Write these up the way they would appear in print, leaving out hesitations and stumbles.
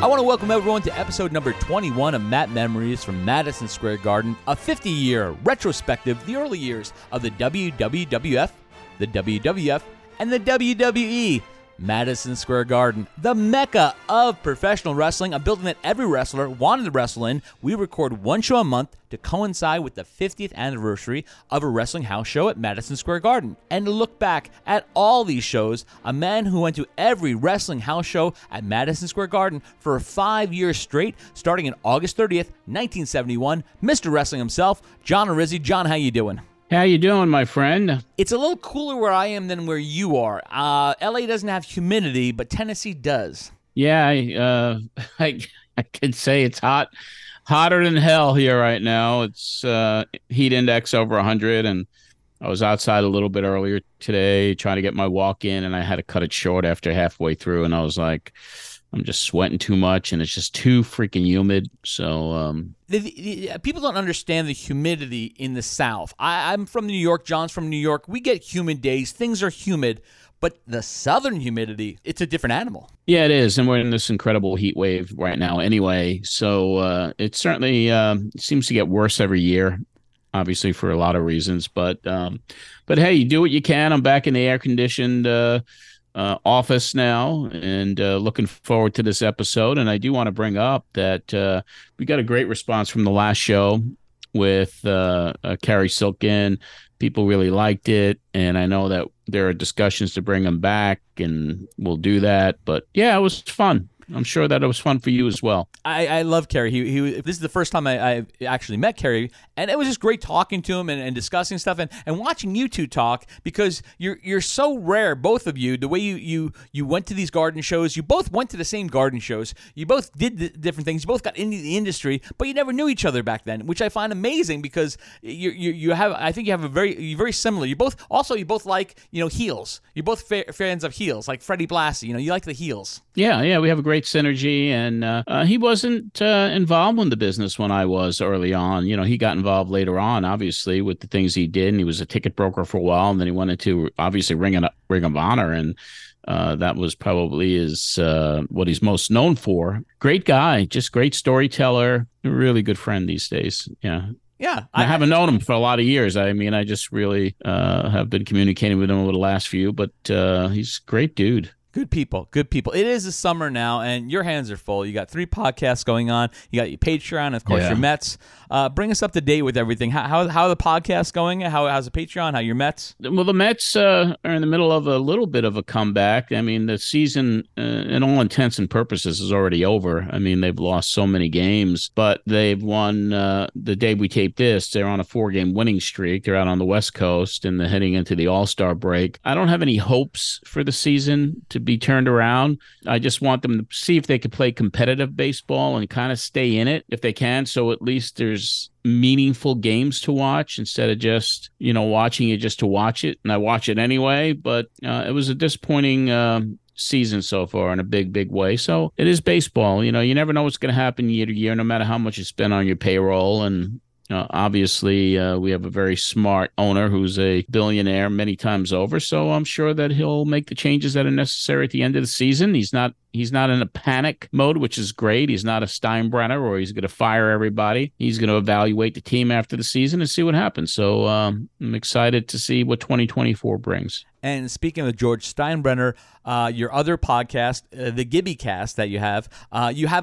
I want to welcome everyone to episode number 21 of Matt Memories from Madison Square Garden, a 50-year retrospective, the early years of the WWF, the WWF, and the WWE. Madison Square Garden, the mecca of professional wrestling, a building that every wrestler wanted to wrestle in. We record one show a month to coincide with the 50th anniversary of a wrestling house show at Madison Square Garden. And to look back at all these shows, a man who went to every wrestling house show at Madison Square Garden for 5 years straight, starting in August 30th, 1971, Mr. Wrestling himself, John Arezzi. John, how you doing? How you doing, my friend? It's a little cooler where I am than where you are. L.A. doesn't have humidity, but Tennessee does. Yeah, I could say it's hot. Hotter than hell here right now. It's heat index over 100, and I was outside a little bit earlier today trying to get my walk in, and I had to cut it short after halfway through, and I was like, I'm just sweating too much, and it's just too freaking humid. So people don't understand the humidity in the South. I'm from New York. John's from New York. We get humid days. Things are humid. But the southern humidity, it's a different animal. Yeah, it is. And we're in this incredible heat wave right now anyway. So it certainly seems to get worse every year, obviously for a lot of reasons. But hey, you do what you can. I'm back in the air-conditioned office now, and looking forward to this episode. And I do want to bring up that we got a great response from the last show with Carrie Silkin. People really liked it, and I know that there are discussions to bring them back, and we'll do that. But yeah, it was fun. I'm sure that it was fun for you as well. I love Carrie. This is the first time I actually met Carrie, and it was just great talking to him and discussing stuff and watching you two talk, because you're so rare, both of you. The way you went to these garden shows, you both went to the same garden shows, you both did different things, you both got into the industry, but you never knew each other back then, which I find amazing, because you have a very similar. You both like, you know, heels. You're both fans of heels, like Freddie Blassie. You know, you like the heels. Yeah, we have a great synergy, and he wasn't involved in the business when I was early on. You know, he got involved later on, obviously, with the things he did, and he was a ticket broker for a while, and then he went into, obviously, Ring of Honor, and that was probably his what he's most known for. Great guy, just great storyteller, a really good friend these days, yeah. Yeah. I haven't known him for a lot of years. I mean, I just really have been communicating with him over the last few, but he's a great dude. Good people. It is the summer now, and your hands are full. You got three podcasts going on. You got your Patreon, of course, your Mets. Bring us up to date with everything. How are the podcasts going? How's the Patreon? How are your Mets? Well, the Mets are in the middle of a little bit of a comeback. I mean, the season, in all intents and purposes, is already over. I mean, they've lost so many games, but they've won. The day we tape this, they're on a 4-game winning streak. They're out on the West Coast, and they're heading into the All-Star break. I don't have any hopes for the season to be turned around. I just want them to see if they can play competitive baseball and kind of stay in it if they can, so at least there's meaningful games to watch instead of just, you know, watching it just to watch it. And I watch it anyway, but it was a disappointing season so far in a big way. So it is baseball. You know, you never know what's going to happen year to year, no matter how much you spend on your payroll. And Obviously, we have a very smart owner who's a billionaire many times over, so I'm sure that he'll make the changes that are necessary at the end of the season. He's not in a panic mode, which is great. He's not a Steinbrenner or he's going to fire everybody. He's going to evaluate the team after the season and see what happens. So I'm excited to see what 2024 brings. And speaking of George Steinbrenner, your other podcast, the Gibby Cast that you have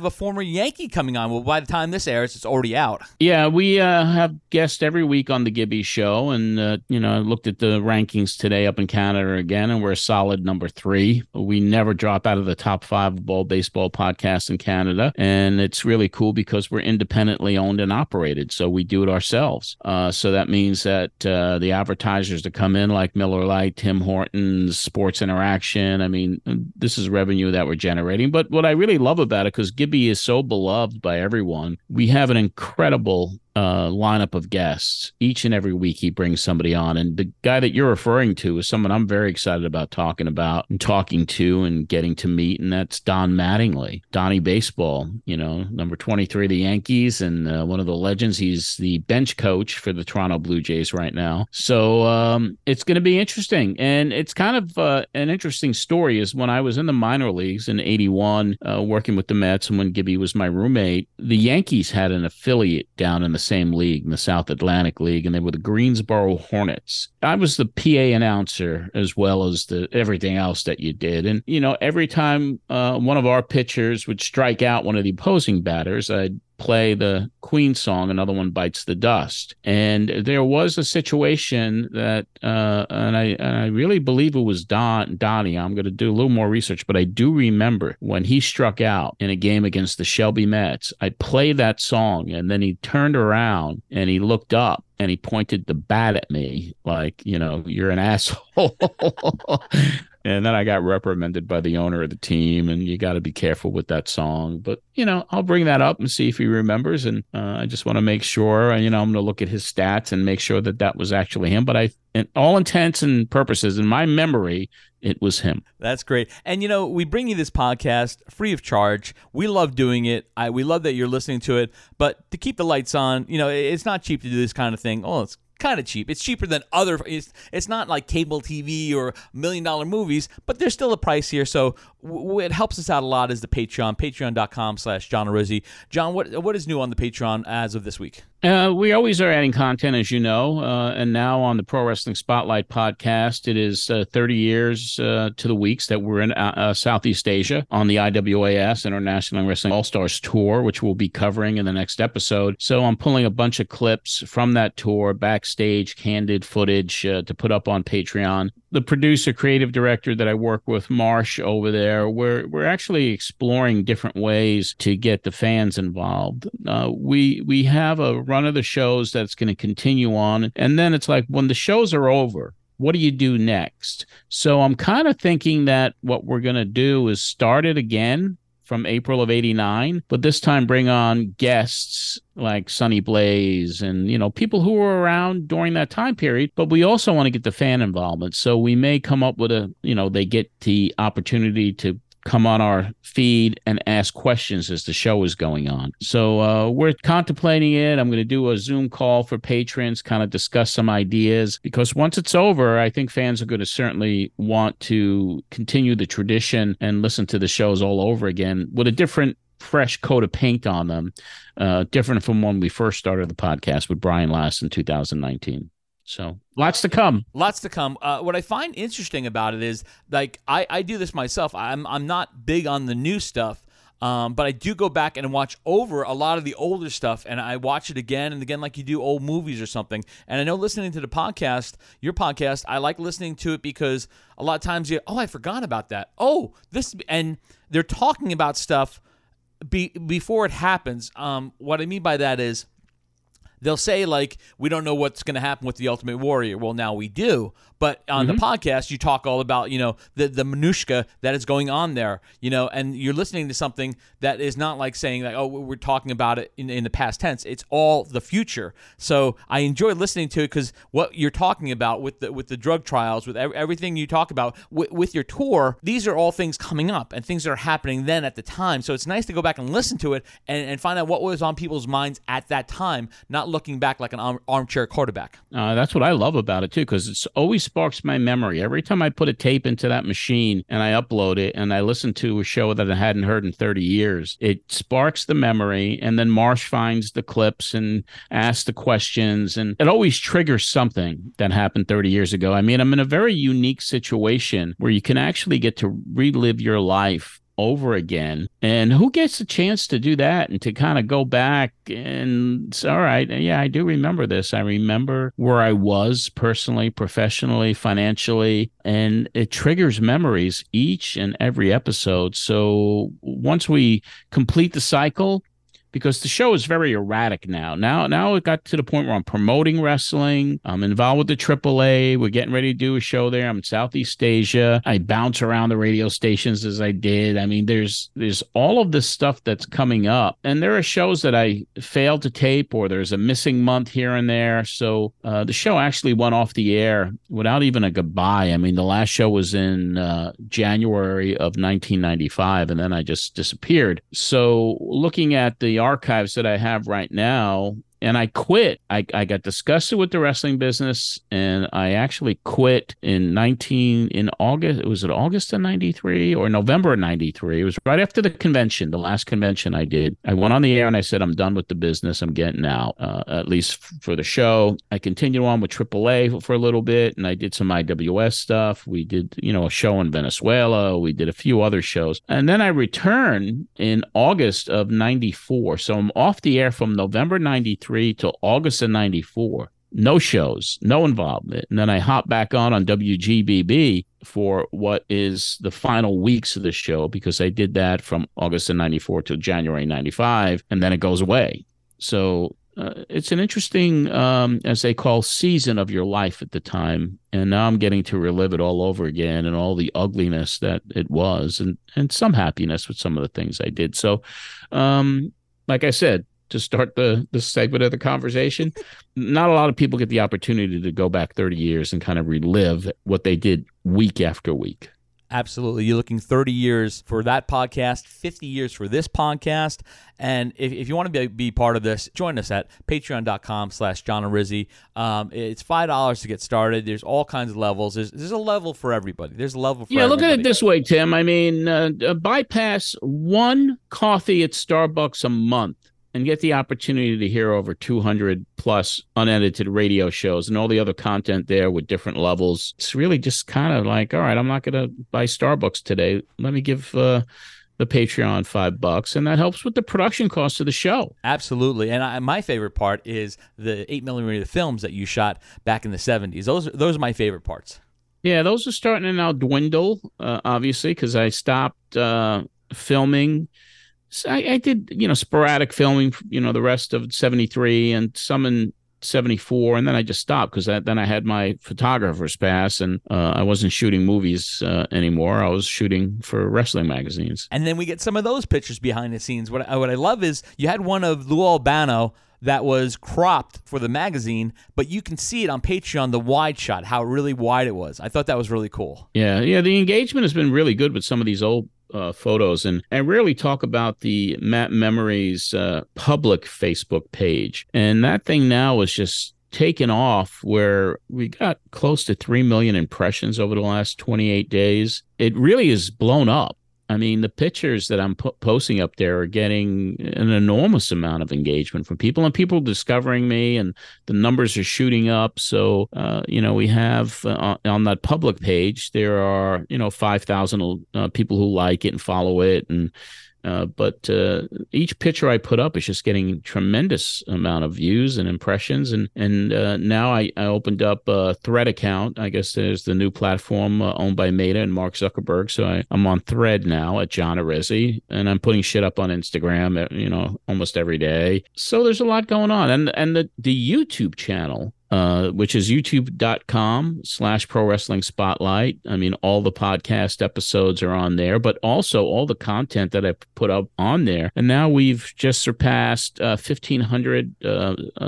a former Yankee coming on. Well, by the time this airs, it's already out. Yeah, we have guests every week on the Gibby Show. And, I looked at the rankings today up in Canada again, and we're a solid number 3. We never drop out of the top 5 of all baseball podcasts in Canada. And it's really cool because we're independently owned and operated. So we do it ourselves. So that means that the advertisers that come in, like Miller Lite, Tim Hortons, Sports Interaction. I mean, this is revenue that we're generating. But what I really love about it, because Gibby is so beloved by everyone, we have an incredible lineup of guests. Each and every week he brings somebody on. And the guy that you're referring to is someone I'm very excited about talking about and talking to and getting to meet. And that's Don Mattingly, Donnie Baseball, number 23 of the Yankees and one of the legends. He's the bench coach for the Toronto Blue Jays right now. So it's going to be interesting. And it's kind of an interesting story is when I was in the minor leagues in 81 working with the Mets, and when Gibby was my roommate, the Yankees had an affiliate down in the same league, in the South Atlantic League, and they were the Greensboro Hornets. I was the PA announcer as well as the everything else that you did. And, every time one of our pitchers would strike out one of the opposing batters, I'd play the Queen song, Another One Bites the Dust. And there was a situation that, and I really believe it was Donnie. I'm going to do a little more research, but I do remember when he struck out in a game against the Shelby Mets, I played that song, and then he turned around and he looked up and he pointed the bat at me like, you're an asshole. And then I got reprimanded by the owner of the team, and you got to be careful with that song. But, I'll bring that up and see if he remembers. And I just want to make sure, I'm going to look at his stats and make sure that that was actually him. But in all intents and purposes, in my memory, it was him. That's great. And, we bring you this podcast free of charge. We love doing it. We love that you're listening to it. But to keep the lights on, it's not cheap to do this kind of thing. Oh, it's kind of cheap. It's cheaper than other. It's not like cable TV or $1 million movies, but there's still a price here. So it helps us out a lot is the Patreon, patreon.com/John Arezzi. John, what is new on the Patreon as of this week? We always are adding content, as you know, and now on the Pro Wrestling Spotlight podcast, it is 30 years to the weeks that we're in Southeast Asia on the IWAS, International Wrestling All-Stars Tour, which we'll be covering in the next episode. So I'm pulling a bunch of clips from that tour, backstage, candid footage to put up on Patreon. The producer, creative director that I work with, Marsh, over there, we're actually exploring different ways to get the fans involved. We have a run of the shows that's going to continue on, and then it's like when the shows are over, what do you do next? So I'm kind of thinking that what we're going to do is start it again from April of 89, but this time bring on guests like Sonny Blaze and, people who were around during that time period. But we also want to get the fan involvement. So we may come up with they get the opportunity to come on our feed and ask questions as the show is going on. So we're contemplating it. I'm going to do a Zoom call for patrons, kind of discuss some ideas, because once it's over, I think fans are going to certainly want to continue the tradition and listen to the shows all over again with a different fresh coat of paint on them, different from when we first started the podcast with Brian Last in 2019. So lots to come. Lots to come. What I find interesting about it is, like, I do this myself. I'm not big on the new stuff. But I do go back and watch over a lot of the older stuff, and I watch it again and again like you do old movies or something. And I know listening to the podcast, your podcast, I like listening to it because a lot of times I forgot about that. Oh, this, and they're talking about stuff before it happens. What I mean by that is, they'll say, like, we don't know what's going to happen with the Ultimate Warrior. Well, now we do. But on the podcast, you talk all about, the minutia that is going on there, and you're listening to something that is not like saying, like, oh, we're talking about it in the past tense. It's all the future. So I enjoy listening to it because what you're talking about with the drug trials, with everything you talk about, with your tour, these are all things coming up and things that are happening then at the time. So it's nice to go back and listen to it and find out what was on people's minds at that time, not not looking back like an armchair quarterback. That's what I love about it, too, because it always sparks my memory. Every time I put a tape into that machine and I upload it and I listen to a show that I hadn't heard in 30 years, it sparks the memory. And then Marsh finds the clips and asks the questions. And it always triggers something that happened 30 years ago. I mean, I'm in a very unique situation where you can actually get to relive your life over again, and who gets a chance to do that and to kind of go back and it's all right, yeah, I do remember this, I remember where I was personally, professionally, financially, and it triggers memories each and every episode. So once we complete the cycle, because the show is very erratic now. It got to the point where I'm promoting wrestling. I'm involved with the AAA. We're getting ready to do a show there. I'm in Southeast Asia. I bounce around the radio stations as I did. I mean, there's all of this stuff that's coming up. And there are shows that I failed to tape or there's a missing month here and there. So the show actually went off the air without even a goodbye. I mean, the last show was in January of 1995, and then I just disappeared. So looking at the archives that I have right now, and I quit. I got disgusted with the wrestling business, and I actually quit in August of 93 or November of 93. It was right after the convention, the last convention I did. I went on the air and I said, I'm done with the business. I'm getting out, at least for the show. I continued on with AAA for a little bit, and I did some IWS stuff. We did, a show in Venezuela. We did a few other shows. And then I returned in August of 94. So I'm off the air from November 93 till August of 94. No shows, no involvement. And then I hop back on WGBB for what is the final weeks of the show, because I did that from August of 94 till January 95, and then it goes away. So it's an interesting, as they call, season of your life at the time. And now I'm getting to relive it all over again and all the ugliness that it was, and some happiness with some of the things I did. So like I said, to start the segment of the conversation, not a lot of people get the opportunity to go back 30 years and kind of relive what they did week after week. Absolutely. You're looking 30 years for that podcast, 50 years for this podcast. And if you want to be part of this, join us at patreon.com/John Arezzi. It's $5 to get started. There's all kinds of levels. There's a level for everybody. There's a level for everybody. Yeah, look at it this way, Tim. I mean, bypass one coffee at Starbucks a month and get the opportunity to hear over 200 plus unedited radio shows and all the other content there with different levels. It's really just kind of like, all right, I'm not going to buy Starbucks today. Let me give the Patreon $5, and that helps with the production cost of the show. Absolutely. And my favorite part is the 8mm films that you shot back in the 70s. Those are my favorite parts. Yeah, those are starting to now dwindle, obviously, because I stopped filming. So I did, sporadic filming, the rest of 73 and some in 74. And then I just stopped because then I had my photographer's pass, and I wasn't shooting movies anymore. I was shooting for wrestling magazines. And then we get some of those pictures behind the scenes. What I love is you had one of Lou Albano that was cropped for the magazine, but you can see it on Patreon, the wide shot, how really wide it was. I thought that was really cool. Yeah. The engagement has been really good with some of these old photos, and I rarely talk about the Matt Memories public Facebook page, and that thing now is just taken off, where we got close to 3 million impressions over the last 28 days. It really is blown up. I mean, the pictures that I'm posting up there are getting an enormous amount of engagement from people, and people discovering me, and the numbers are shooting up. So, we have on that public page, there are, 5,000 people who like it and follow it. And but each picture I put up is just getting tremendous amount of views and impressions. And now I opened up a Thread account. I guess there's the new platform owned by Meta and Mark Zuckerberg. So I'm on Thread now at John Arezzi, and I'm putting shit up on Instagram, almost every day. So there's a lot going on. And the YouTube channel which is youtube.com/Pro Wrestling Spotlight. I mean, all the podcast episodes are on there, but also all the content that I put up on there. And now we've just surpassed 1,500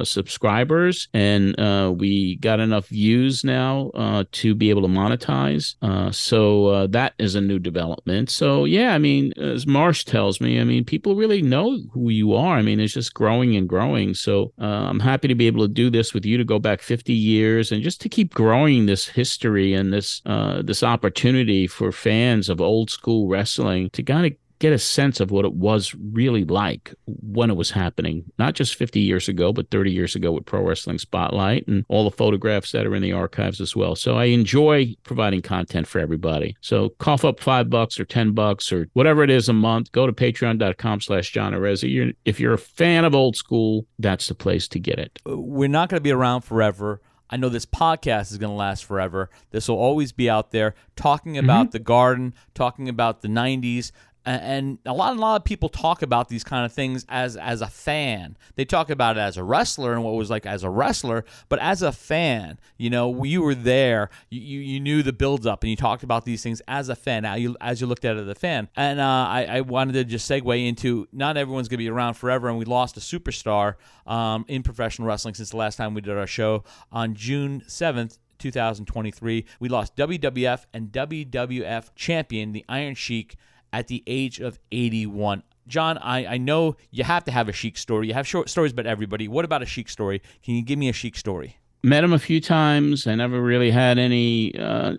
subscribers, and we got enough views now to be able to monetize. So that is a new development. So, yeah, I mean, as Marsh tells me, I mean, people really know who you are. I mean, it's just growing and growing. So I'm happy to be able to do this with you, to go back 50 years and just to keep growing this history and this opportunity for fans of old school wrestling to kind of get a sense of what it was really like when it was happening, not just 50 years ago, but 30 years ago with Pro Wrestling Spotlight and all the photographs that are in the archives as well. So I enjoy providing content for everybody. So cough up $5 or $10 or whatever it is a month. Go to patreon.com/John Arezzi. If you're a fan of old school, that's the place to get it. We're not going to be around forever. I know this podcast is going to last forever. This will always be out there talking about the garden, talking about the 90s. And a lot of people talk about these kind of things as a fan. They talk about it as a wrestler and what it was like as a wrestler, but as a fan, you know, you were there. You knew the build-up, and you talked about these things as a fan, as you looked at it as a fan. And I wanted to just segue into, not everyone's going to be around forever, and we lost a superstar in professional wrestling since the last time we did our show on June 7th. 2023. We lost WWF and WWF champion, the Iron Sheik, at the age of 81. John, I know you have to have a Sheik story. You have short stories about everybody. What about a Sheik story? Can you give me a Sheik story? Met him a few times. I never really had any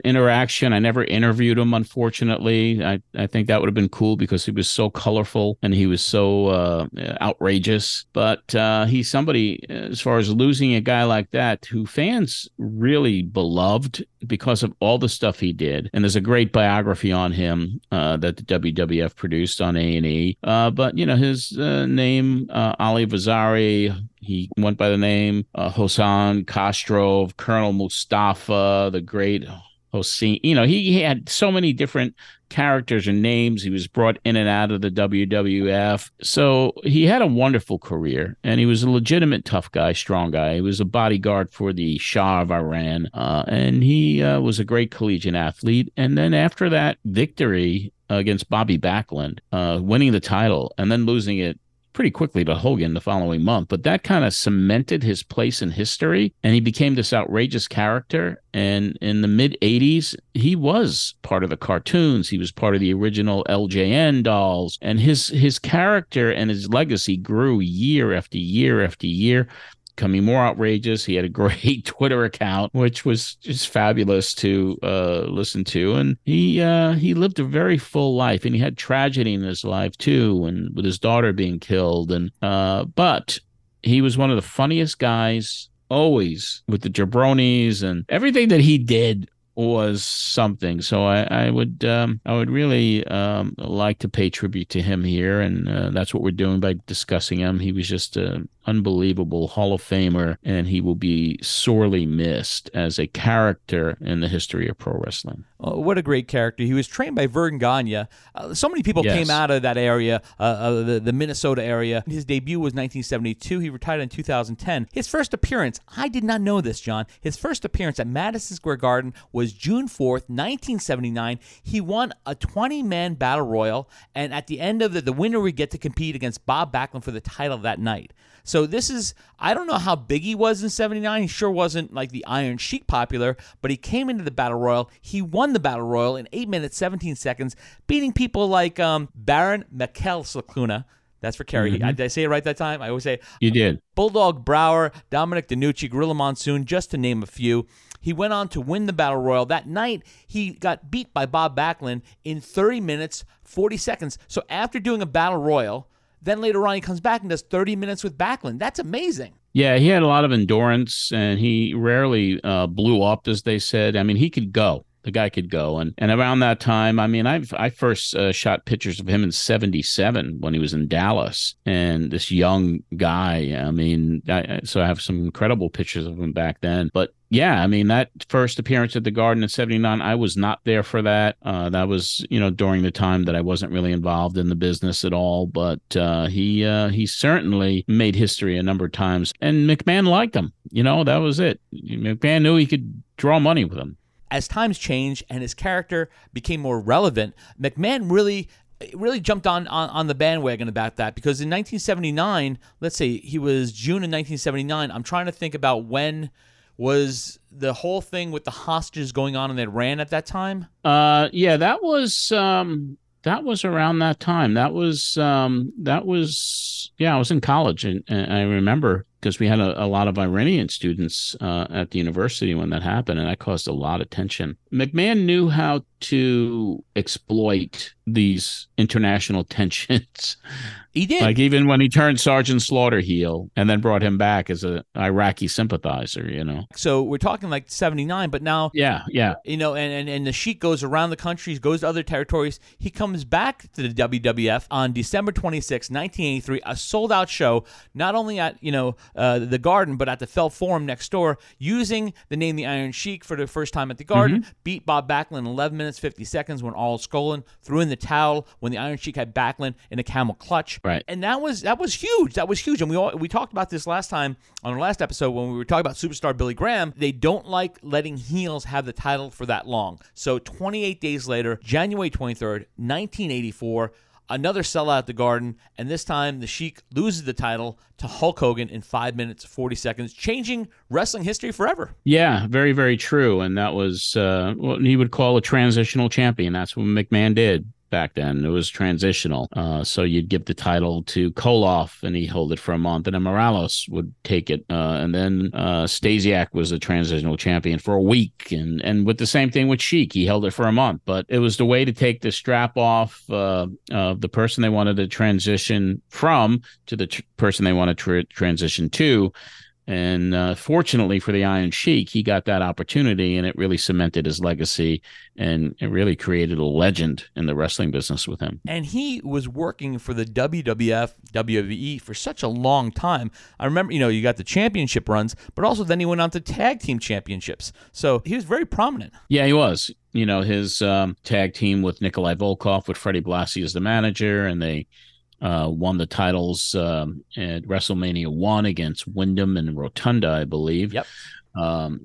interaction. I never interviewed him, unfortunately. I think that would have been cool because he was so colorful and he was so outrageous. But he's somebody, as far as losing a guy like that, who fans really beloved because of all the stuff he did. And there's a great biography on him that the WWF produced on A&E. But, you know, his name, Ali Vazari. He went by the name Hosan Kostrov, Colonel Mustafa, the great Hossein. You know, he had so many different characters and names. He was brought in and out of the WWF. So he had a wonderful career, and he was a legitimate tough guy, strong guy. He was a bodyguard for the Shah of Iran, and he was a great collegiate athlete. And then after that victory against Bobby Backlund, winning the title and then losing it pretty quickly to Hogan the following month, but that kind of cemented his place in history, and he became this outrageous character. And in the mid-'80s, he was part of the cartoons. He was part of the original LJN dolls, and his character and his legacy grew year after year after year, becoming more outrageous. He had a great Twitter account, which was just fabulous to listen to. And he lived a very full life, and he had tragedy in his life too, and with his daughter being killed. And but he was one of the funniest guys, always with the jabronis, and everything that he did was something. So I would really like to pay tribute to him here, and that's what we're doing by discussing him. He was just an unbelievable Hall of Famer, and he will be sorely missed as a character in the history of pro wrestling. Oh, what a great character. He was trained by Vern Gagne. So many people came out of that area, the Minnesota area. His debut was 1972. He retired in 2010. His first appearance, I did not know this, John, his first appearance at Madison Square Garden was June 4th, 1979. He won a 20-man battle royal, and at the end of the winner would get to compete against Bob Backlund for the title that night. So this is, I don't know how big he was in 79. He sure wasn't like the Iron Sheik popular, but he came into the battle royal. He won the battle royal in 8 minutes, 17 seconds, beating people like Baron Mikhail Sakluna. That's for Kerry. Mm-hmm. Did I say it right that time? I always say you did. Bulldog Brower, Dominic DiNucci, Gorilla Monsoon, just to name a few. He went on to win the battle royal. That night, he got beat by Bob Backlund in 30 minutes, 40 seconds. So after doing a battle royal, then later on he comes back and does 30 minutes with Backlund. That's amazing. Yeah, he had a lot of endurance, and he rarely blew up, as they said. I mean, he could go. The guy could go. And around that time, I mean, I first shot pictures of him in 77 when he was in Dallas, and this young guy, I mean, so I have some incredible pictures of him back then. But yeah, I mean, that first appearance at the Garden in '79, I was not there for that. That was, you know, during the time that I wasn't really involved in the business at all. But he certainly made history a number of times. And McMahon liked him. You know, that was it. McMahon knew he could draw money with him. As times changed and his character became more relevant, McMahon really jumped on the bandwagon about that, because in 1979, let's say he was June of 1979. I'm trying to think about when was the whole thing with the hostages going on in Iran at that time. That was around that time. That was I was in college, and I remember because we had a lot of Iranian students at the university when that happened, and that caused a lot of tension. McMahon knew how to exploit these international tensions. He did. Like even when he turned Sergeant Slaughter heel and then brought him back as an Iraqi sympathizer, you know. So we're talking like 79, but now... Yeah. You know, and the Sheik goes around the country, goes to other territories. He comes back to the WWF on December 26, 1983, a sold-out show, not only at, you know, the Garden, but at the Felt Forum next door, using the name the Iron Sheik for the first time at the Garden, beat Bob Backlund in 11 minutes, 50 seconds when Arl Skolin threw in the towel when the Iron Sheik had Backlund in a camel clutch. Right. And that was huge. That was huge. And we talked about this last time on our last episode when we were talking about Superstar Billy Graham. They don't like letting heels have the title for that long. So 28 days later, January 23rd, 1984, another sellout at the Garden, and this time the Sheik loses the title to Hulk Hogan in 5 minutes, 40 seconds, changing wrestling history forever. Yeah, very, very true. And that was what he would call a transitional champion. That's what McMahon did back then. It was transitional. So you'd give the title to Koloff, and he'd hold it for a month, and then Morales would take it. And then Stasiak was the transitional champion for a week. And with the same thing with Sheik, he held it for a month. But it was the way to take the strap off of the person they wanted to transition from to the person they want to transition to. And fortunately for the Iron Sheik, he got that opportunity, and it really cemented his legacy, and it really created a legend in the wrestling business with him. And he was working for the WWF, WWE for such a long time. I remember, you know, you got the championship runs, but also then he went on to tag team championships. So he was very prominent. Yeah, he was. You know, his tag team with Nikolai Volkoff, with Freddie Blassie as the manager, and they... won the titles at WrestleMania 1 against Wyndham and Rotunda, I believe. Yep.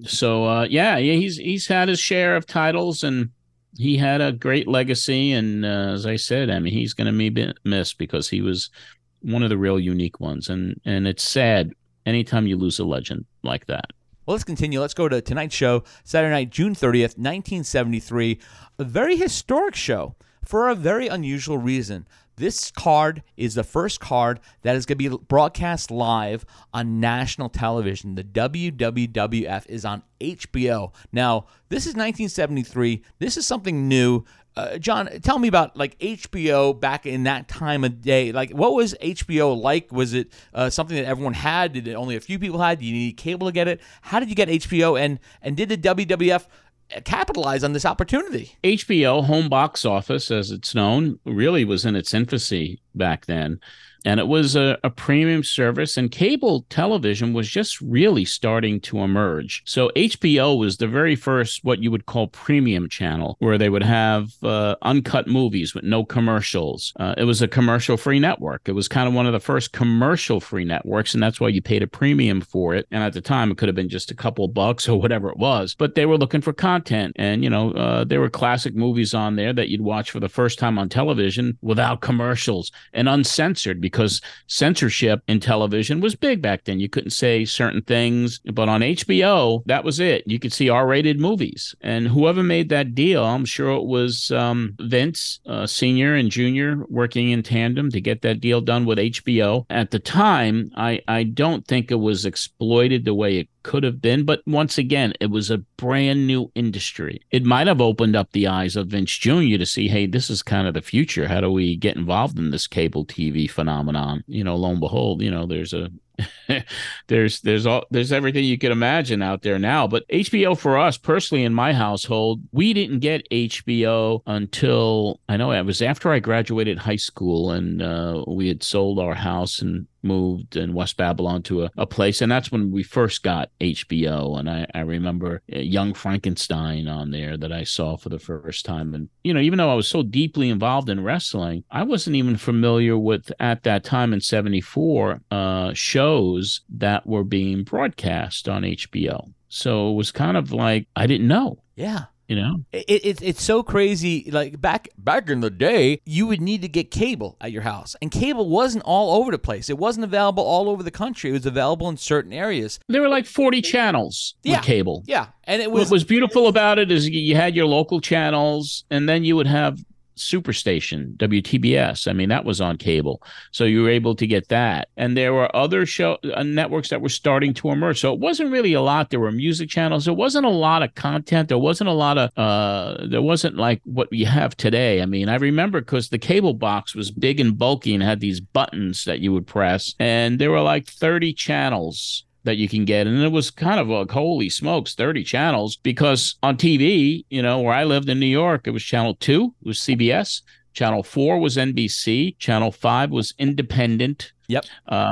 He's had his share of titles, and he had a great legacy. And as I said, I mean, he's going to be missed because he was one of the real unique ones. And it's sad anytime you lose a legend like that. Well, let's continue. Let's go to tonight's show, Saturday night, June 30th, 1973. A very historic show for a very unusual reason. This card is the first card that is going to be broadcast live on national television. The WWF is on HBO. Now, this is 1973. This is something new. John, tell me about like HBO back in that time of day. Like, what was HBO like? Was it something that everyone had? Did it only a few people had? Did you need cable to get it? How did you get HBO? And did the WWF capitalize on this opportunity? HBO, Home Box Office, as it's known, really was in its infancy back then. And it was a premium service, and cable television was just really starting to emerge. So HBO was the very first what you would call premium channel, where they would have uncut movies with no commercials. It was a commercial-free network. It was kind of one of the first commercial-free networks, and that's why you paid a premium for it. And at the time, it could have been just a couple bucks or whatever it was. But they were looking for content, and you know, there were classic movies on there that you'd watch for the first time on television without commercials and uncensored, because censorship in television was big back then. You couldn't say certain things, but on HBO, that was it. You could see R-rated movies. And whoever made that deal, I'm sure it was Vince, Senior and Junior, working in tandem to get that deal done with HBO. At the time, I don't think it was exploited the way it could have been, but once again, it was a brand new industry. It might have opened up the eyes of Vince Jr. to see, hey, this is kind of the future. How do we get involved in this cable TV phenomenon? You know, lo and behold, you know, there's a There's everything you could imagine out there now. But HBO for us personally in my household, we didn't get HBO until it was after I graduated high school, and we had sold our house and moved in West Babylon to a place. And that's when we first got HBO. And I remember Young Frankenstein on there that I saw for the first time. And, even though I was so deeply involved in wrestling, I wasn't even familiar with, at that time in 74, shows that were being broadcast on HBO. So it was kind of like, I didn't know. Yeah. It's so crazy. Like back in the day, you would need to get cable at your house, and cable wasn't all over the place. It wasn't available all over the country. It was available in certain areas. There were like 40 channels with cable. Yeah, and it was. What was beautiful about it is you had your local channels, and then you would have Superstation, WTBS. That was on cable. So you were able to get that. And there were other show networks that were starting to emerge. So it wasn't really a lot. There were music channels. There wasn't a lot of content. There wasn't a lot of, there wasn't like what you have today. I remember because the cable box was big and bulky and had these buttons that you would press. And there were like 30 channels that you can get. And it was kind of like, holy smokes, 30 channels, because on TV, where I lived in New York, it was Channel 2, it was CBS, Channel 4 was NBC, Channel 5 was Independent. Yep.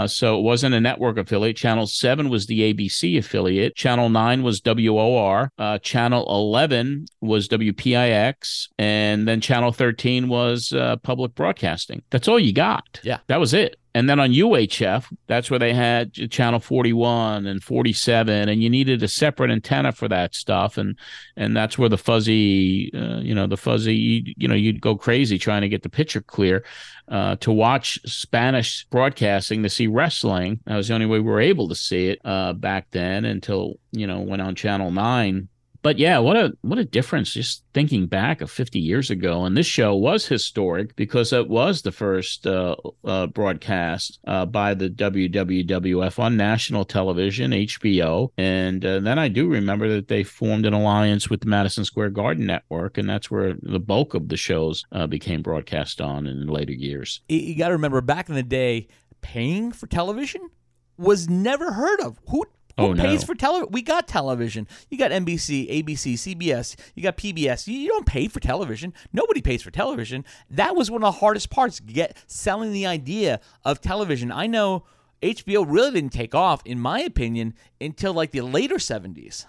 So it wasn't a network affiliate. Channel 7 was the ABC affiliate. Channel 9 was WOR. Channel 11 was WPIX. And then Channel 13 was public broadcasting. That's all you got. Yeah. That was it. And then on UHF, that's where they had Channel 41 and 47, and you needed a separate antenna for that stuff. And that's where the fuzzy, you'd go crazy trying to get the picture clear to watch Spanish broadcasting to see wrestling. That was the only way we were able to see it back then until, went on Channel 9. But yeah, what a difference just thinking back of 50 years ago. And this show was historic because it was the first broadcast by the WWF on national television, HBO. And then I do remember that they formed an alliance with the Madison Square Garden Network, and that's where the bulk of the shows became broadcast on in later years. You got to remember, back in the day, paying for television was never heard of. Who pays for television? We got television. You got NBC, ABC, CBS. You got PBS. You don't pay for television. Nobody pays for television. That was one of the hardest parts, selling the idea of television. I know HBO really didn't take off, in my opinion, until like the later 70s.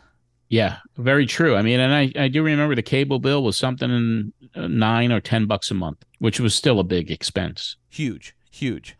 Yeah, very true. I do remember the cable bill was something in $9 or $10 a month, which was still a big expense. Huge.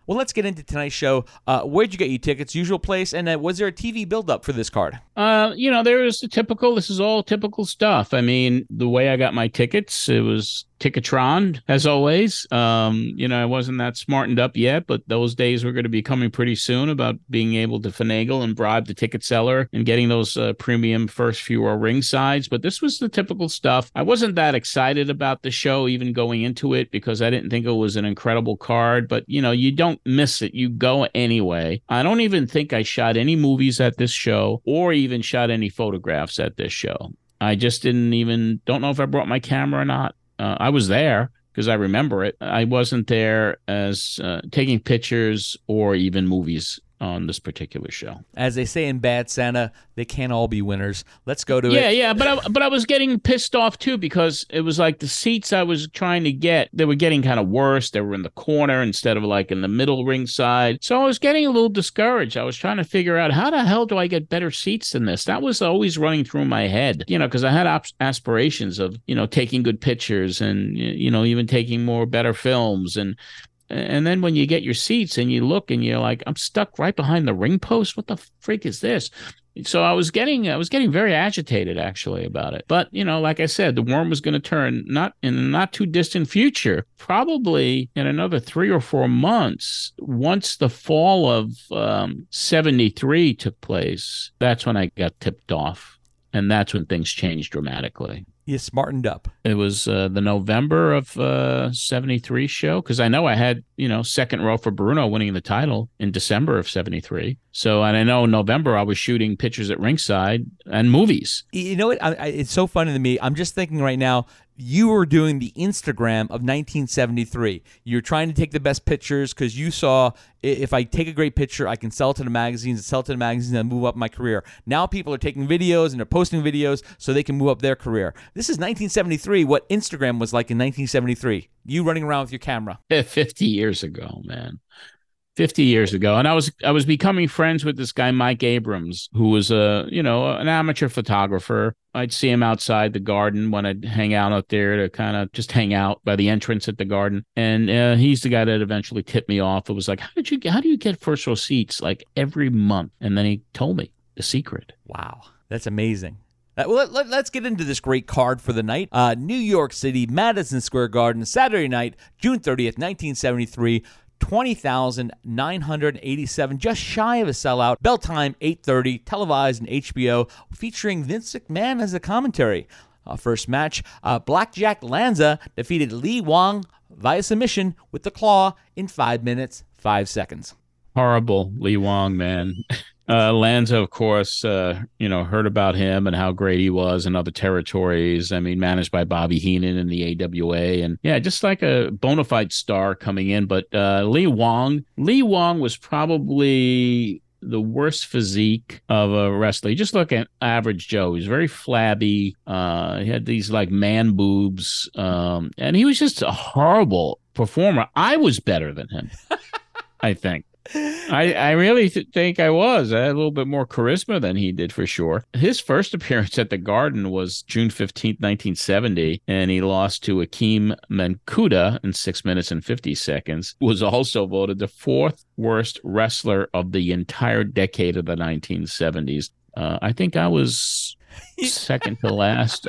Well, let's get into tonight's show. Where'd you get your tickets? Usual place. And was there a TV buildup for this card? There was the typical, this is all typical stuff. The way I got my tickets, it was Ticketron, as always. I wasn't that smartened up yet, but those days were going to be coming pretty soon about being able to finagle and bribe the ticket seller and getting those premium first few row ring sides. But this was the typical stuff. I wasn't that excited about the show even going into it because I didn't think it was an incredible card, but you don't miss it. You go anyway. I don't even think I shot any movies at this show or even shot any photographs at this show. I just don't know if I brought my camera or not. I was there because I remember it. I wasn't there as taking pictures or even movies on this particular show. As they say in Bad Santa, they can't all be winners. Let's go to it. Yeah. But I was getting pissed off too, because it was like the seats I was trying to get, they were getting kind of worse. They were in the corner instead of like in the middle ringside. So I was getting a little discouraged. I was trying to figure out how the hell do I get better seats than this? That was always running through my head, because I had aspirations of, taking good pictures and, even taking more better films. And then when you get your seats and you look and you're like, I'm stuck right behind the ring post. What the freak is this? So I was getting very agitated actually about it. But, like I said, the worm was going to turn not in the not too distant future, probably in another 3 or 4 months. Once the fall of 73 took place, that's when I got tipped off. And that's when things changed dramatically. You smartened up. It was the November of 73 show, because I know I had, second row for Bruno winning the title in December of 73. So, and I know in November I was shooting pictures at ringside and movies. You know what? It's so funny to me. I'm just thinking right now, you were doing the Instagram of 1973. You're trying to take the best pictures because you saw, if I take a great picture, I can sell it to the magazines and sell it to the magazines and move up my career. Now people are taking videos and they're posting videos so they can move up their career. This is 1973, what Instagram was like in 1973. You running around with your camera. 50 years ago, man. 50 years ago. And I was becoming friends with this guy, Mike Abrams, who was an amateur photographer. I'd see him outside the garden when I'd hang out there to kind of just hang out by the entrance at the garden. And he's the guy that eventually tipped me off. It was like, how do you get first row seats like every month? And then he told me the secret. Wow. That's amazing. Let's get into this great card for the night. New York City, Madison Square Garden, Saturday night, June 30th, 1973. 20,987, just shy of a sellout. Bell time, 8:30, televised on HBO, featuring Vince McMahon as a commentary. First match, Blackjack Lanza defeated Lee Wong via submission with the claw in 5 minutes, 5 seconds. Horrible Lee Wong, man. Lanza, of course, heard about him and how great he was in other territories. I mean, managed by Bobby Heenan in the AWA. And yeah, just like a bona fide star coming in. But Lee Wong was probably the worst physique of a wrestler. Just look at average Joe. He's very flabby. He had these like man boobs. And he was just a horrible performer. I was better than him, I think. I really think I was. I had a little bit more charisma than he did for sure. His first appearance at the Garden was June 15th, 1970, and he lost to Akeem Mancuda in 6 minutes and 50 seconds. He was also voted the fourth worst wrestler of the entire decade of the 1970s. I think I was second to last.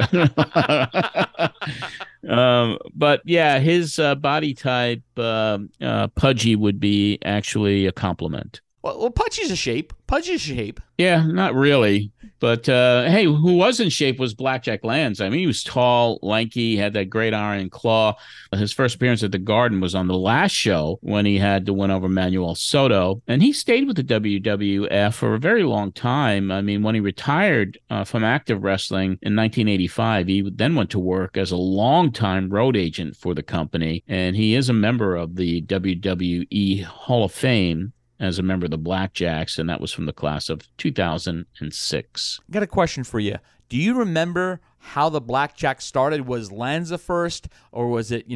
But yeah, his body type, pudgy, would be actually a compliment. Well, pudgy's a shape. Pudgy's a shape. Yeah, not really. But hey, who was in shape was Blackjack Lanza. I mean, he was tall, lanky, had that great iron claw. His first appearance at the Garden was on the last show when he had to win over Manuel Soto. And he stayed with the WWF for a very long time. I mean, when he retired from active wrestling in 1985, he then went to work as a longtime road agent for the company. And he is a member of the WWE Hall of Fame as a member of the Blackjacks, and that was from the class of 2006. I got a question for you. Do you remember how the Blackjack started? Was Lanza first, or was it,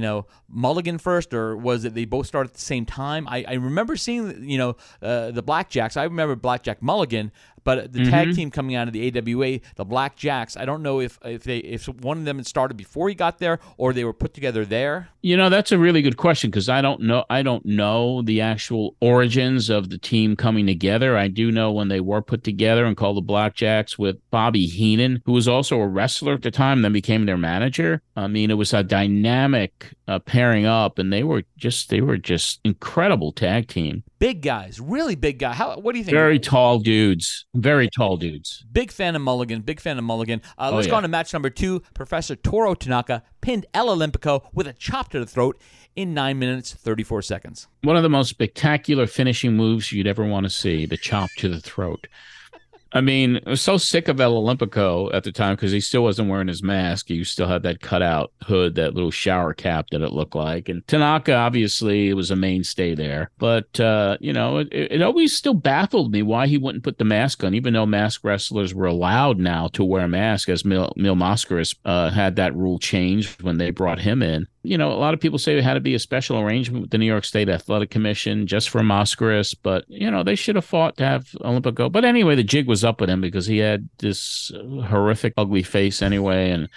Mulligan first, or was it they both started at the same time? I remember seeing, the Blackjacks. I remember Blackjack Mulligan, but the tag team coming out of the AWA, the Blackjacks, I don't know if one of them had started before he got there, or they were put together there. That's a really good question, because I don't know the actual origins of the team coming together. I do know when they were put together and called the Blackjacks with Bobby Heenan, who was also a wrestler at the time, then became their manager. I mean, it was a dynamic pairing up, and they were just incredible tag team. Big guys, really big guy. What do you think? Very tall dudes. Big fan of Mulligan. Let's go on to match number 2. Professor Toro Tanaka pinned El Olympico with a chop to the throat in 9 minutes, 34 seconds. One of the most spectacular finishing moves you'd ever want to see, the chop to the throat. I mean, I was so sick of El Olympico at the time because he still wasn't wearing his mask. He still had that cutout hood, that little shower cap that it looked like. And Tanaka, obviously, was a mainstay there. But, it always still baffled me why he wouldn't put the mask on, even though mask wrestlers were allowed now to wear a mask, as Mil Mascaris had that rule changed when they brought him in. A lot of people say it had to be a special arrangement with the New York State Athletic Commission just for Mascaris, but, they should have fought to have Olympico. But anyway, the jig was up with him because he had this horrific, ugly face anyway, and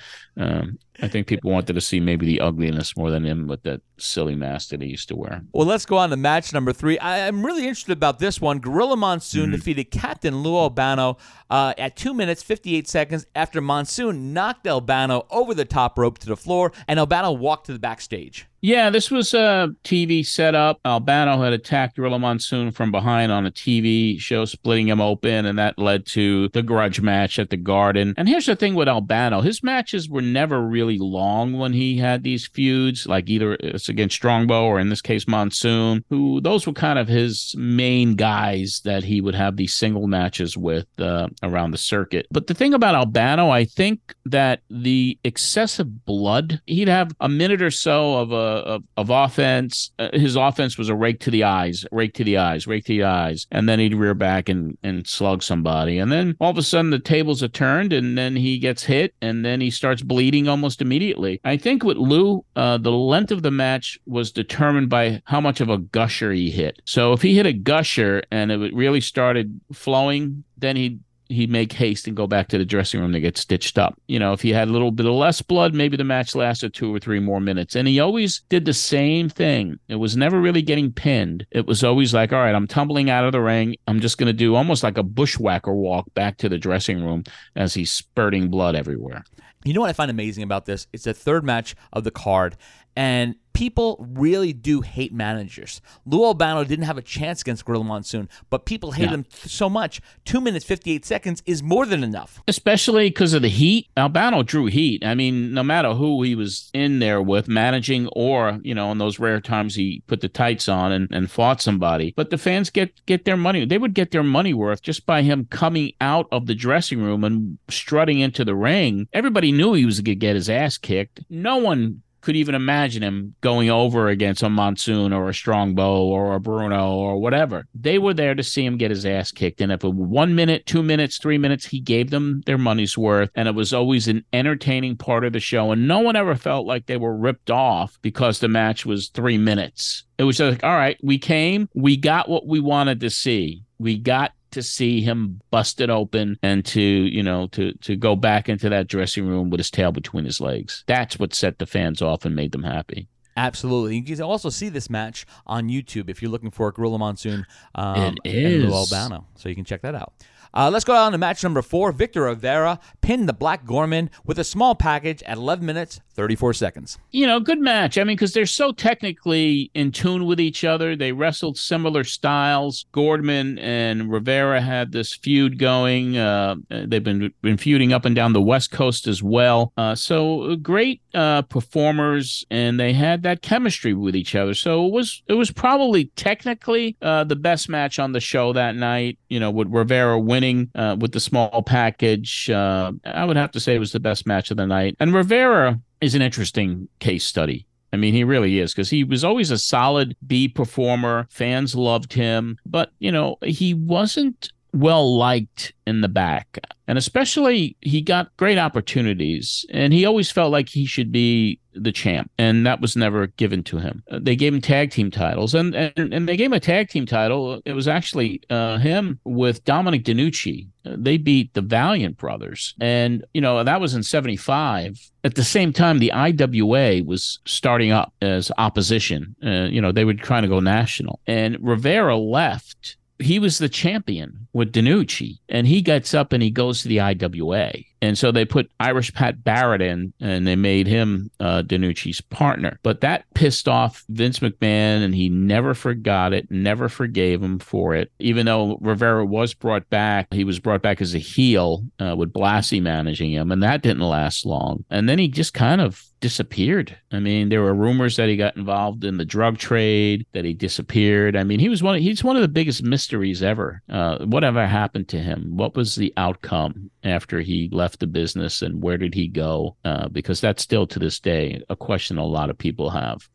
I think people wanted to see maybe the ugliness more than him with that silly mask that he used to wear. Well, let's go on to match number 3. I'm really interested about this one. Gorilla Monsoon defeated Captain Lou Albano at 2 minutes, 58 seconds after Monsoon knocked Albano over the top rope to the floor, and Albano walked to the backstage. Yeah, this was a TV setup. Albano had attacked Gorilla Monsoon from behind on a TV show, splitting him open, and that led to the grudge match at the Garden. And here's the thing with Albano. His matches were never really long when he had these feuds, like either it's against Strongbow or in this case Monsoon, who those were kind of his main guys that he would have these single matches with around the circuit. But the thing about Albano, I think that the excessive blood, he'd have a minute or so of offense. His offense was a rake to the eyes, and then he'd rear back and slug somebody, and then all of a sudden the tables are turned, and then he gets hit, and then he starts bleeding almost immediately. I think with Lou, the length of the match was determined by how much of a gusher he hit. So if he hit a gusher and it really started flowing, then he'd make haste and go back to the dressing room to get stitched up. You know, if he had a little bit of less blood, maybe the match lasted 2 or 3 more minutes. And he always did the same thing. It was never really getting pinned. It was always like, all right, I'm tumbling out of the ring. I'm just going to do almost like a bushwhacker walk back to the dressing room as he's spurting blood everywhere. You know what I find amazing about this? It's the third match of the card, and people really do hate managers. Lou Albano didn't have a chance against Gorilla Monsoon, but people hate him so much. 2 minutes, 58 seconds is more than enough. Especially because of the heat. Albano drew heat. I mean, no matter who he was in there with, managing or, you know, in those rare times he put the tights on and fought somebody. But the fans get their money. They would get their money worth just by him coming out of the dressing room and strutting into the ring. Everybody knew he was going to get his ass kicked. No one could even imagine him going over against a Monsoon or a Strongbow or a Bruno or whatever. They were there to see him get his ass kicked. And if it was 1 minute, 2 minutes, 3 minutes, he gave them their money's worth. And it was always an entertaining part of the show. And no one ever felt like they were ripped off because the match was 3 minutes. It was just like, all right, we came, we got what we wanted to see. We got to see him busted open and to go back into that dressing room with his tail between his legs. That's what set the fans off and made them happy. Absolutely. You can also see this match on YouTube if you're looking for Gorilla Monsoon and Lou Albano. So you can check that out. Let's go on to match number 4. Victor Rivera pinned the Black Gorman with a small package at 11 minutes, 34 seconds. You know, good match. I mean, because they're so technically in tune with each other. They wrestled similar styles. Gorman and Rivera had this feud going. They've been feuding up and down the West Coast as well. So great performers, and they had that chemistry with each other. So it was probably technically the best match on the show that night, you know, with Rivera winning with the small package. I would have to say it was the best match of the night. And Rivera is an interesting case study. I mean, he really is, because he was always a solid B performer. Fans loved him, but, you know, he wasn't well liked in the back. And especially he got great opportunities, and he always felt like he should be the champ, and that was never given to him. They gave him tag team titles, and they gave him a tag team title. It was actually him with Dominic DiNucci. They beat the Valiant Brothers, and you know, that was in 1975. At the same time, the IWA was starting up as opposition. You know, they were trying to go national, and Rivera left. He was the champion with DiNucci, and he gets up and he goes to the IWA. And so they put Irish Pat Barrett in, and they made him DiNucci's partner. But that pissed off Vince McMahon, and he never forgot it, never forgave him for it. Even though Rivera was brought back, he was brought back as a heel with Blassie managing him, and that didn't last long. And then he just kind of disappeared. I mean, there were rumors that he got involved in the drug trade, that he disappeared. I mean, he's one of the biggest mysteries ever. Whatever happened to him? What was the outcome after he left the business, and where did he go? Because that's still to this day a question a lot of people have.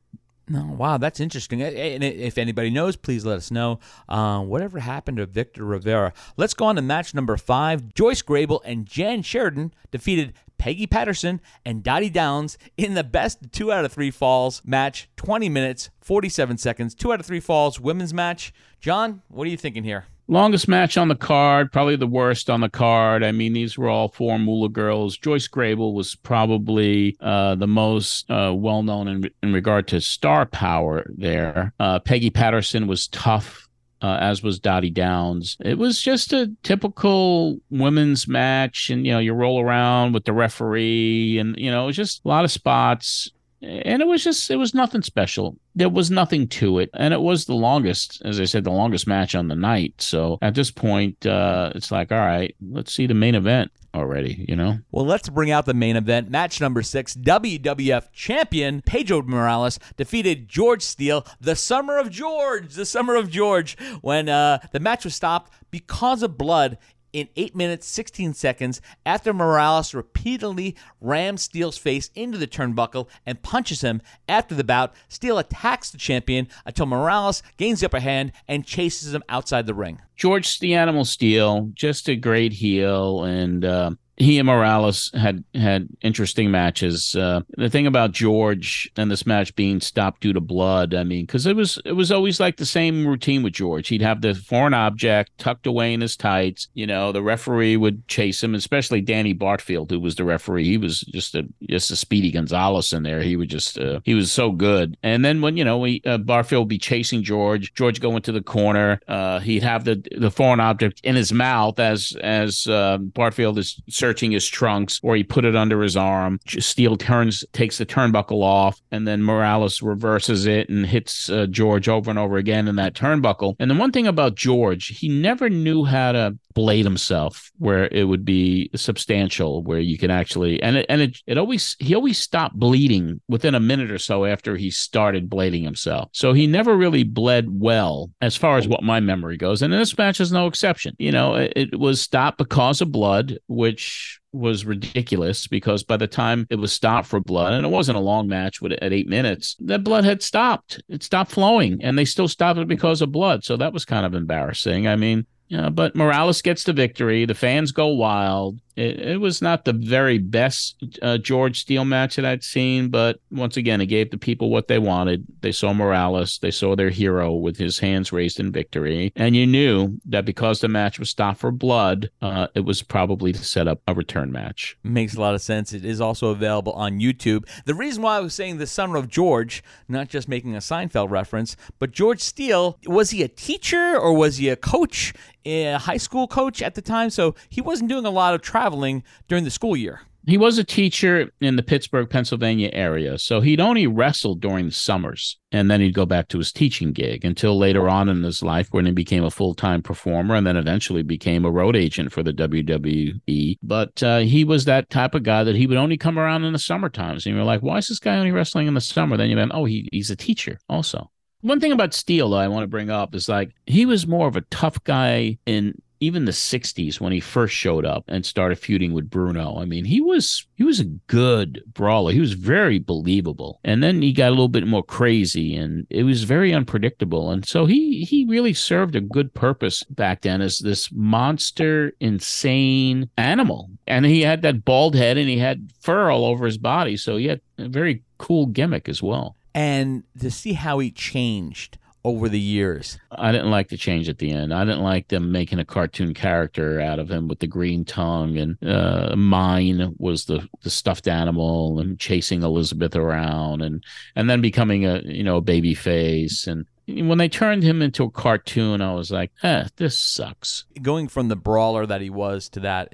No, wow, that's interesting. And if anybody knows, please let us know. Whatever happened to Victor Rivera? Let's go on to match number 5. Joyce Grable and Jan Sheridan defeated Peggy Patterson and Dottie Downs in the best 2 out of 3 falls match, 20 minutes, 47 seconds, 2 out of 3 falls women's match. John, what are you thinking here? Longest match on the card, probably the worst on the card. I mean, these were all 4 Moolah girls. Joyce Grable was probably the most well-known in regard to star power there. Peggy Patterson was tough. As was Dottie Downs. It was just a typical women's match, and, you know, you roll around with the referee, and, you know, it was just a lot of spots. And it was just, it was nothing special. There was nothing to it. And it was the longest, as I said, the longest match on the night. So at this point, it's like, all right, let's see the main event already, you know? Well, let's bring out the main event. Match number 6, WWF champion Pedro Morales defeated George Steele, the Summer of George, when the match was stopped because of blood in 8 minutes, 16 seconds, after Morales repeatedly rams Steele's face into the turnbuckle and punches him. After the bout, Steele attacks the champion until Morales gains the upper hand and chases him outside the ring. George the Animal Steele, just a great heel, and he and Morales had interesting matches. The thing about George and this match being stopped due to blood, I mean, because it was always like the same routine with George. He'd have the foreign object tucked away in his tights. You know, the referee would chase him, especially Danny Bartfield, who was the referee. He was just a Speedy Gonzalez in there. He would just he was so good. And then when, you know, Bartfield would be chasing George. George go into the corner. He'd have the foreign object in his mouth as Bartfield is searching his trunks, or he put it under his arm. Steele takes the turnbuckle off, and then Morales reverses it and hits George over and over again in that turnbuckle. And the one thing about George, he never knew how to blade himself where it would be substantial, where you can actually, he always stopped bleeding within a minute or so after he started blading himself. So he never really bled well, as far as what my memory goes. And this match is no exception. You know, it was stopped because of blood, which was ridiculous, because by the time it was stopped for blood, and it wasn't a long match at 8 minutes, that blood had stopped. It stopped flowing, and they still stopped it because of blood. So that was kind of embarrassing. I mean, yeah, but Morales gets the victory. The fans go wild. It was not the very best George Steele match that I'd seen, but once again, it gave the people what they wanted. They saw Morales. They saw their hero with his hands raised in victory. And you knew that because the match was stopped for blood, it was probably to set up a return match. Makes a lot of sense. It is also available on YouTube. The reason why I was saying the Son of George, not just making a Seinfeld reference, but George Steele, was he a teacher or was he a coach? A high school coach at the time, so he wasn't doing a lot of traveling during the school year. He was a teacher in the Pittsburgh, Pennsylvania area, so he'd only wrestled during the summers, and then he'd go back to his teaching gig until later on in his life when he became a full-time performer and then eventually became a road agent for the WWE. But he was that type of guy that he would only come around in the summer times, and you were like, why is this guy only wrestling in the summer? Then you went, oh, he's a teacher also. One thing about Steele, though, I want to bring up is, like, he was more of a tough guy in even the 60s when he first showed up and started feuding with Bruno. I mean, he was a good brawler. He was very believable. And then he got a little bit more crazy, and it was very unpredictable. And so he really served a good purpose back then as this monster, insane animal. And he had that bald head, and he had fur all over his body. So he had a very cool gimmick as well. And to see how he changed over the years. I didn't like the change at the end. I didn't like them making a cartoon character out of him with the green tongue, and Mine was the stuffed animal and chasing Elizabeth around, and then becoming a baby face. And when they turned him into a cartoon, I was like, this sucks. Going from the brawler that he was to that,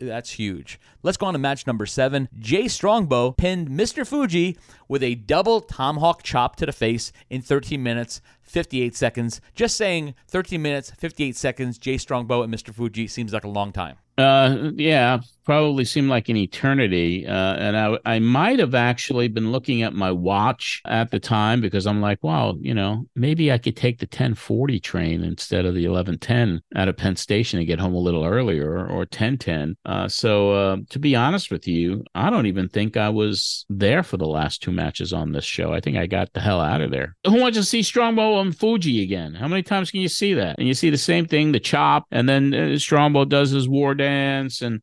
that's huge. Let's go on to match number 7. Jay Strongbow pinned Mr. Fuji with a double tomahawk chop to the face in 13 minutes, 58 seconds. Just saying 13 minutes, 58 seconds, Jay Strongbow and Mr. Fuji seems like a long time. Yeah, probably seemed like an eternity. And I might have actually been looking at my watch at the time, because I'm like, wow, you know, maybe I could take the 10:40 train instead of the 11:10 out of Penn Station and get home a little earlier, or 10:10. So to be honest with you, I don't even think I was there for the last 2 matches on this show. I think I got the hell out of there. Who wants to see Strongbow and Fuji again? How many times can you see that? And you see the same thing, the chop, and then Strongbow does his war dance, and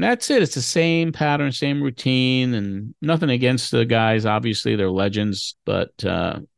that's it. It's the same pattern, same routine, and nothing against the guys. Obviously, they're legends, but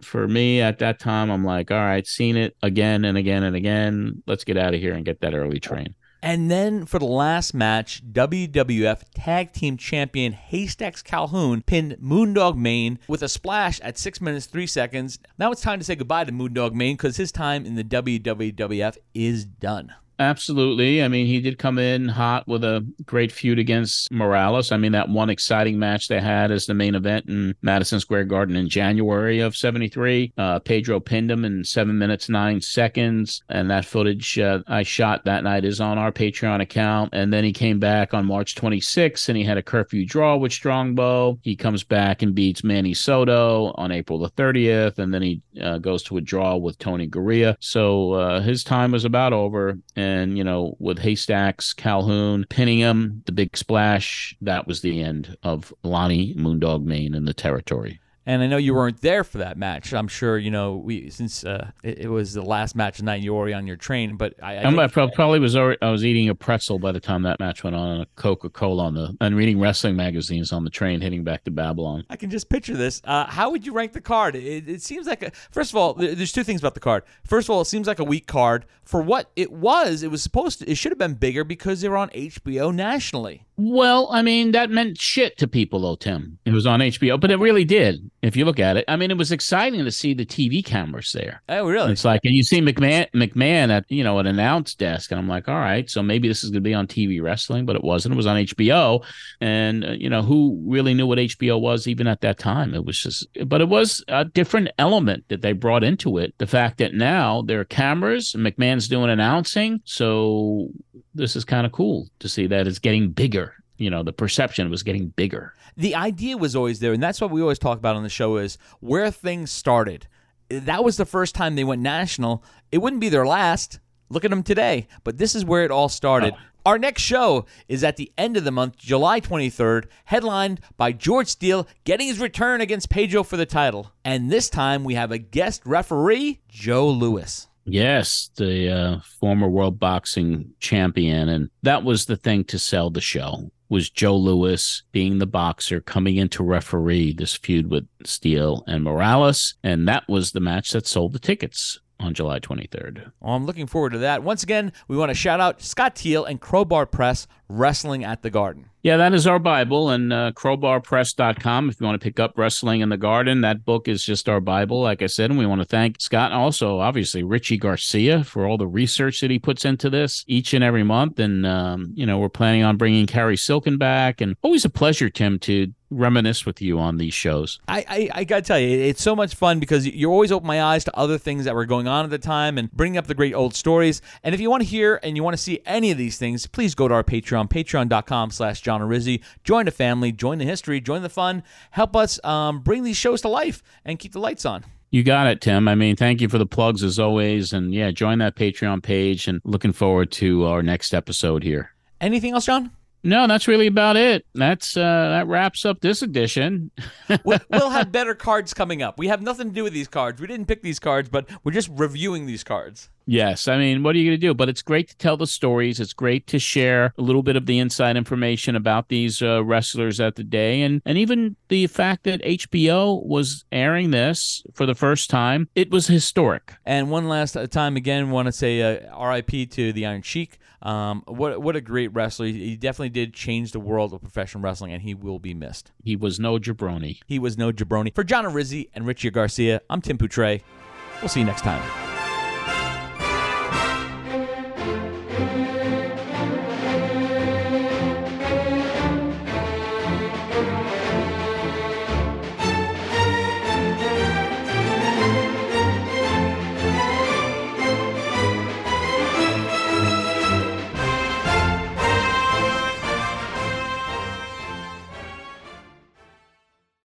for me at that time, I'm like, all right, seen it again and again and again. Let's get out of here and get that early train. And then for the last match, WWF Tag Team Champion Haystacks Calhoun pinned Moondog Mayne with a splash at 6 minutes, 3 seconds. Now it's time to say goodbye to Moondog Mayne, because his time in the WWF is done. Absolutely. I mean, he did come in hot with a great feud against Morales. I mean, that one exciting match they had as the main event in Madison Square Garden in January of 73. Pedro pinned him in 7 minutes, 9 seconds. And that footage I shot that night is on our Patreon account. And then he came back on March 26th and he had a curfew draw with Strongbow. He comes back and beats Manny Soto on April the 30th. And then he goes to a draw with Tony Garea. So his time was about over. And, you know, with Haystacks, Calhoun, pinning him, the big splash, that was the end of Lonnie Moondog Maine in the territory. And I know you weren't there for that match. I'm sure, you know, since it was the last match of the night, you were already on your train. But I was eating a pretzel by the time that match went on and a Coca-Cola and reading wrestling magazines on the train heading back to Babylon. I can just picture this. How would you rank the card? It seems like, first of all, there's two things about the card. First of all, it seems like a weak card. For what it should have been bigger because they were on HBO nationally. Well, I mean, that meant shit to people, though, Tim. It was on HBO, but it really did, if you look at it. I mean, it was exciting to see the TV cameras there. Oh, really? It's like, and you see McMahon at, you know, an announce desk, and I'm like, all right, so maybe this is going to be on TV wrestling, but it wasn't. It was on HBO, and, you know, who really knew what HBO was even at that time? It was just, but it was a different element that they brought into it. The fact that now there are cameras, McMahon's doing announcing, so this is kind of cool to see that it's getting bigger. You know, the perception was getting bigger. The idea was always there, and that's what we always talk about on the show is where things started. That was the first time they went national. It wouldn't be their last. Look at them today. But this is where it all started. Oh. Our next show is at the end of the month, July 23rd, headlined by George Steele getting his return against Pedro for the title. And this time we have a guest referee, Joe Louis. Yes, the former world boxing champion, and that was the thing to sell the show, was Joe Louis being the boxer coming in to referee this feud with Steele and Morales, and that was the match that sold the tickets on July 23rd. Well, I'm looking forward to that. Once again, we want to shout out Scott Teal and Crowbar Press, Wrestling at the Garden. Yeah, that is our Bible, and crowbarpress.com if you want to pick up Wrestling in the Garden. That book is just our Bible, like I said, and we want to thank Scott, also, obviously, Richie Garcia for all the research that he puts into this each and every month, and, you know, we're planning on bringing Carrie Silkin back, and always a pleasure, Tim, to reminisce with you on these shows. I got to tell you, it's so much fun because you always open my eyes to other things that were going on at the time and bringing up the great old stories, and if you want to hear and you want to see any of these things, please go to our Patreon, patreon.com/JohnArizzi. Join the family, join the history, join the fun. Help us bring these shows to life and keep the lights on. You got it, Tim. I mean, thank you for the plugs as always. And yeah, join that Patreon page and looking forward to our next episode here. Anything else, John? No, that's really about it. That's that wraps up this edition. We'll have better cards coming up. We have nothing to do with these cards. We didn't pick these cards, but we're just reviewing these cards. Yes. I mean, what are you going to do? But it's great to tell the stories. It's great to share a little bit of the inside information about these wrestlers at the day. And even the fact that HBO was airing this for the first time, it was historic. And one last time, again, want to say RIP to the Iron Sheik. What a great wrestler. He definitely did change the world of professional wrestling, and he will be missed. He was no jabroni. For John Arezzi and Richie Garcia, I'm Tim Poutre. We'll see you next time.